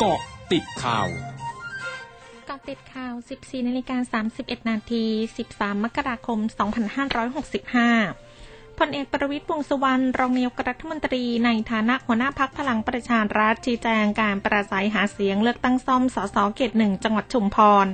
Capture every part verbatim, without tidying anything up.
เกาะติดข่าวเกาะติดข่าว สิบสี่นาฬิกาสามสิบเอ็ดนาที สิบสามมกราคมสองพันห้าร้อยหกสิบห้าพลเอกประวิตรวงษ์สุวรรณรองนายกรัฐมนตรีในฐานะหัวหน้าพรรคพลังประชารัฐชี้แจงการปราศัยหาเสียงเลือกตั้งซ่อมสสเขตหนึ่งจังหวัดชุมพร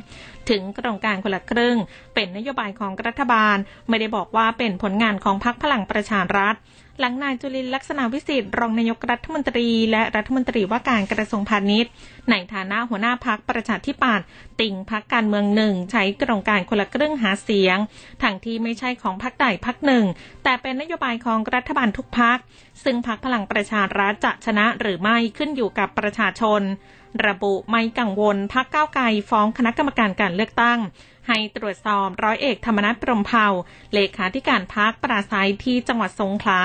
ถึงโครงการคนละครึ่งเป็นนโยบายของรัฐบาลไม่ได้บอกว่าเป็นผลงานของพรรคพลังประชารัฐหลังนายจุลินทร์ลักษณะวิสิทธิ์รองนายกรัฐมนตรีและรัฐมนตรีว่าการกระทรวงพาณิชย์ในฐานะหัวหน้าพรรคประชาธิปัตย์ติ่งพรรคการเมืองหนึ่งใช้โครงการคนละครึ่งหาเสียงทั้งที่ไม่ใช่ของพรรคใดพรรคหนึ่งแต่เป็นนโยบายของรัฐบาลทุกพรรคซึ่งพรรคพลังประชารัฐจะชนะหรือไม่ขึ้นอยู่กับประชาชนระบุไม่กังวลพรรคก้าวไกลฟ้องคณะกรรมการการเลือกตั้งให้ตรวจสอบร้อยเอกธรรมนัสพรหมเผ่าเลขาธิการพรรคปราศัยที่จังหวัดสงขลา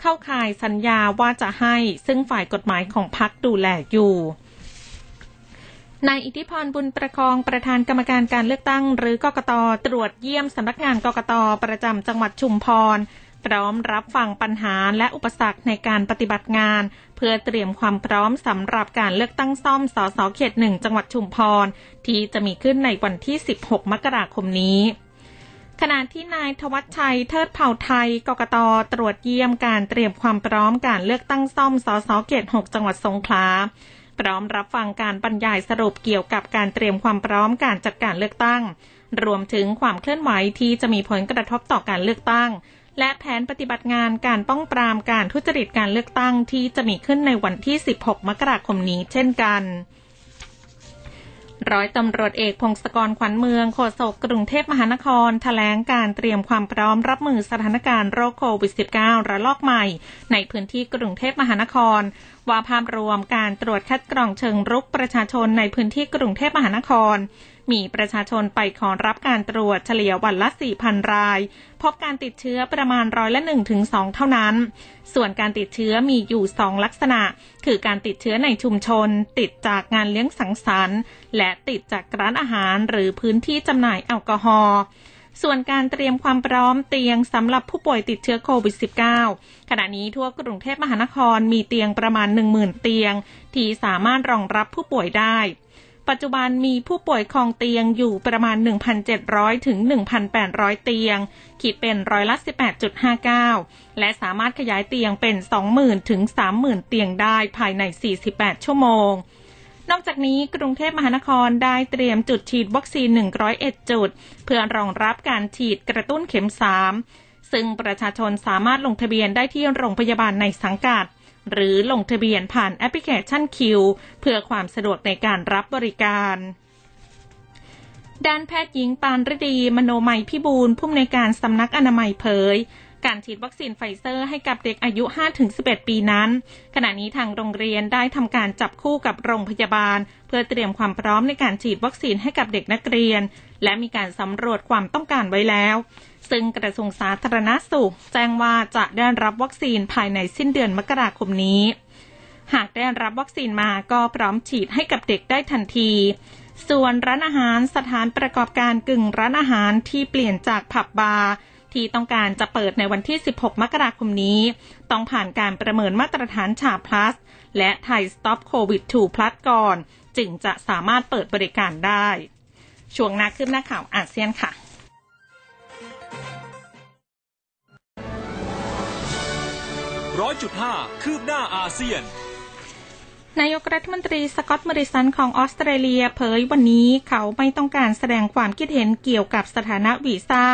เข้าข่ายสัญญาว่าจะให้ซึ่งฝ่ายกฎหมายของพรรคดูแลอยู่นายอิทธิพรบุญประคองประธานกรรมการการเลือกตั้งหรือกกต.ตรวจเยี่ยมสำนักงานกกต.ประจำจังหวัดชุมพรพร้อมรับฟังปัญหาและอุปสรรคในการปฏิบัติงานเพื่อเตรียมความพร้อมสำหรับการเลือกตั้งซ่อมสสเขตหนึ่งจังหวัดชุมพรที่จะมีขึ้นในวันที่สิบหกมกราคมนี้ขณะที่นายธวัชชัยเทิดเผ่าไทยกกต.ตรวจเยี่ยมการเตรียมความพร้อมการเลือกตั้งซ่อมสสเขตหกจังหวัดสงขลาพร้อมรับฟังการบรรยายสรุปเกี่ยวกับการเตรียมความพร้อมการจัดการเลือกตั้งรวมถึงความเคลื่อนไหวที่จะมีผลกระทบต่อการเลือกตั้งและแผนปฏิบัติงานการป้องปรามการทุจริตการเลือกตั้งที่จะมีขึ้นในวันที่สิบหกมกราคมนี้เช่นกันร้อยตำรวจเอกพงศกรขวัญเมืองโฆษกกรุงเทพมหานครแถลงการเตรียมความพร้อมรับมือสถานการณ์โรคโควิด สิบเก้า ระลอกใหม่ในพื้นที่กรุงเทพมหานครว่าภาพรวมการตรวจคัดกรองเชิงรุกประชาชนในพื้นที่กรุงเทพมหานครมีประชาชนไปขอรับการตรวจเฉลี่ยวันละ สี่พันรายพบการติดเชื้อประมาณร้อยละ หนึ่งถึงสอง เท่านั้นส่วนการติดเชื้อมีอยู่สองลักษณะคือการติดเชื้อในชุมชนติดจากงานเลี้ยงสังสรรค์และติดจากร้านอาหารหรือพื้นที่จำหน่ายแอลกอฮอล์ส่วนการเตรียมความพร้อมเตียงสำหรับผู้ป่วยติดเชื้อโควิด สิบเก้า ขณะนี้ทั่วกรุงเทพมหานครมีเตียงประมาณ หนึ่งหมื่นเตียงที่สามารถรองรับผู้ป่วยได้ปัจจุบันมีผู้ป่วยครองเตียงอยู่ประมาณ หนึ่งพันเจ็ดร้อยถึงหนึ่งพันแปดร้อยเตียงคิดเป็นร้อยละ สิบแปดจุดห้าเก้า และสามารถขยายเตียงเป็น สองหมื่นถึงสามหมื่นเตียงได้ภายในสี่สิบแปดชั่วโมงนอกจากนี้กรุงเทพมหานครได้เตรียมจุดฉีดวัคซีนหนึ่งร้อยเอ็ดจุดเพื่อรองรับการฉีดกระตุ้นเข็มสามซึ่งประชาชนสามารถลงทะเบียนได้ที่โรงพยาบาลในสังกัดหรือลงทะเบียนผ่านแอปพลิเคชันคิวเพื่อความสะดวกในการรับบริการด้านแพทย์หญิงปานฤดีมโนมัยพิบูลผู้อำนวยการสำนักอนามัยเผยการฉีดวัคซีนไฟเซอร์ให้กับเด็กอายุ ห้าถึงสิบเอ็ดปีนั้นขณะนี้ทางโรงเรียนได้ทำการจับคู่กับโรงพยาบาลเพื่อเตรียมความพร้อมในการฉีดวัคซีนให้กับเด็กนักเรียนและมีการสำรวจความต้องการไว้แล้วซึ่งกระทรวงสาธารณสุขแจ้งว่าจะได้รับวัคซีนภายในสิ้นเดือนมกราคมนี้หากได้รับวัคซีนมาก็พร้อมฉีดให้กับเด็กได้ทันทีส่วนร้านอาหารสถานประกอบการกึ่งร้านอาหารที่เปลี่ยนจากผับบาร์ที่ต้องการจะเปิดในวันที่สิบหกมกราคมนี้ต้องผ่านการประเมินมาตรฐานฉา พลัส และไทย Stop โควิด ทู พลัส ก่อนจึงจะสามารถเปิดบริการได้ช่วงหน้าคืบหน้าข่าวอาเซียนค่ะร้อยจุดห้าคืบหน้าอาเซียนนายกรัฐมนตรีสก็อตต์มอริสันของออสเตรเลียเผยวันนี้เขาไม่ต้องการแสดงความคิดเห็นเกี่ยวกับสถานะวีซ่า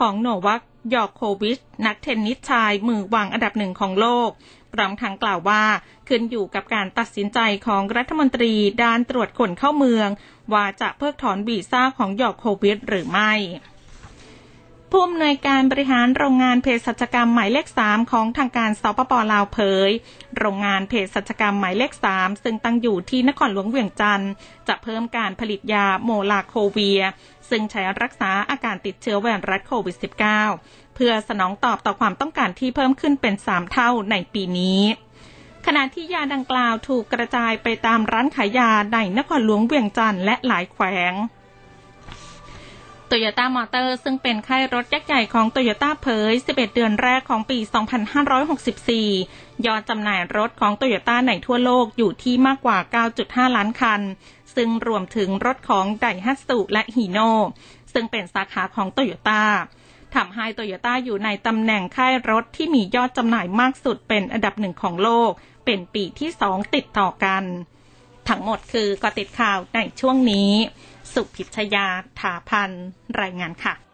ของโนวัคยอโควิชนักเทนนิสชายมือวางอันดับหนึ่งของโลกพร้อมทั้งกล่าวว่าขึ้นอยู่กับการตัดสินใจของรัฐมนตรีด้านตรวจคนเข้าเมืองว่าจะเพิกถอนวีซ่าของยอโควิชหรือไม่ผู้อำนวยการบริหารโรงงานเภสัชกรรมหมายเลขสามของทางการสปป.ลาวเผยโรงงานเภสัชกรรมหมายเลขสามซึ่งตั้งอยู่ที่นครหลวงเวียงจันทร์จะเพิ่มการผลิตยาโมลาโคเวียซึ่งใช้รักษาอาการติดเชื้อไวรัสโควิด สิบเก้า เพื่อสนองตอบต่อความต้องการที่เพิ่มขึ้นเป็นสามเท่าในปีนี้ขณะที่ยาดังกล่าวถูกกระจายไปตามร้านขายยาในนครหลวงเวียงจันทร์และหลายแขวง Toyota Motor ซึ่งเป็นค่ายรถยักษ์ใหญ่ของ Toyota เผย สิบเอ็ด เดือนแรกของปี สองพันห้าร้อยหกสิบสี่ ยอดจำหน่ายรถของ Toyota ในทั่วโลกอยู่ที่มากกว่า เก้าจุดห้า ล้านคัน ซึ่งรวมถึงรถของ Daihatsu และ Hino ซึ่งเป็นสาขาของ Toyota ทำให้ Toyota อยู่ในตำแหน่งค่ายรถที่มียอดจำหน่ายมากสุดเป็นอันดับหนึ่งของโลกเป็นปีที่สองติดต่อกันทั้งหมดคือเกาะติดข่าวในช่วงนี้สุพิชยาถาพันรายงานค่ะ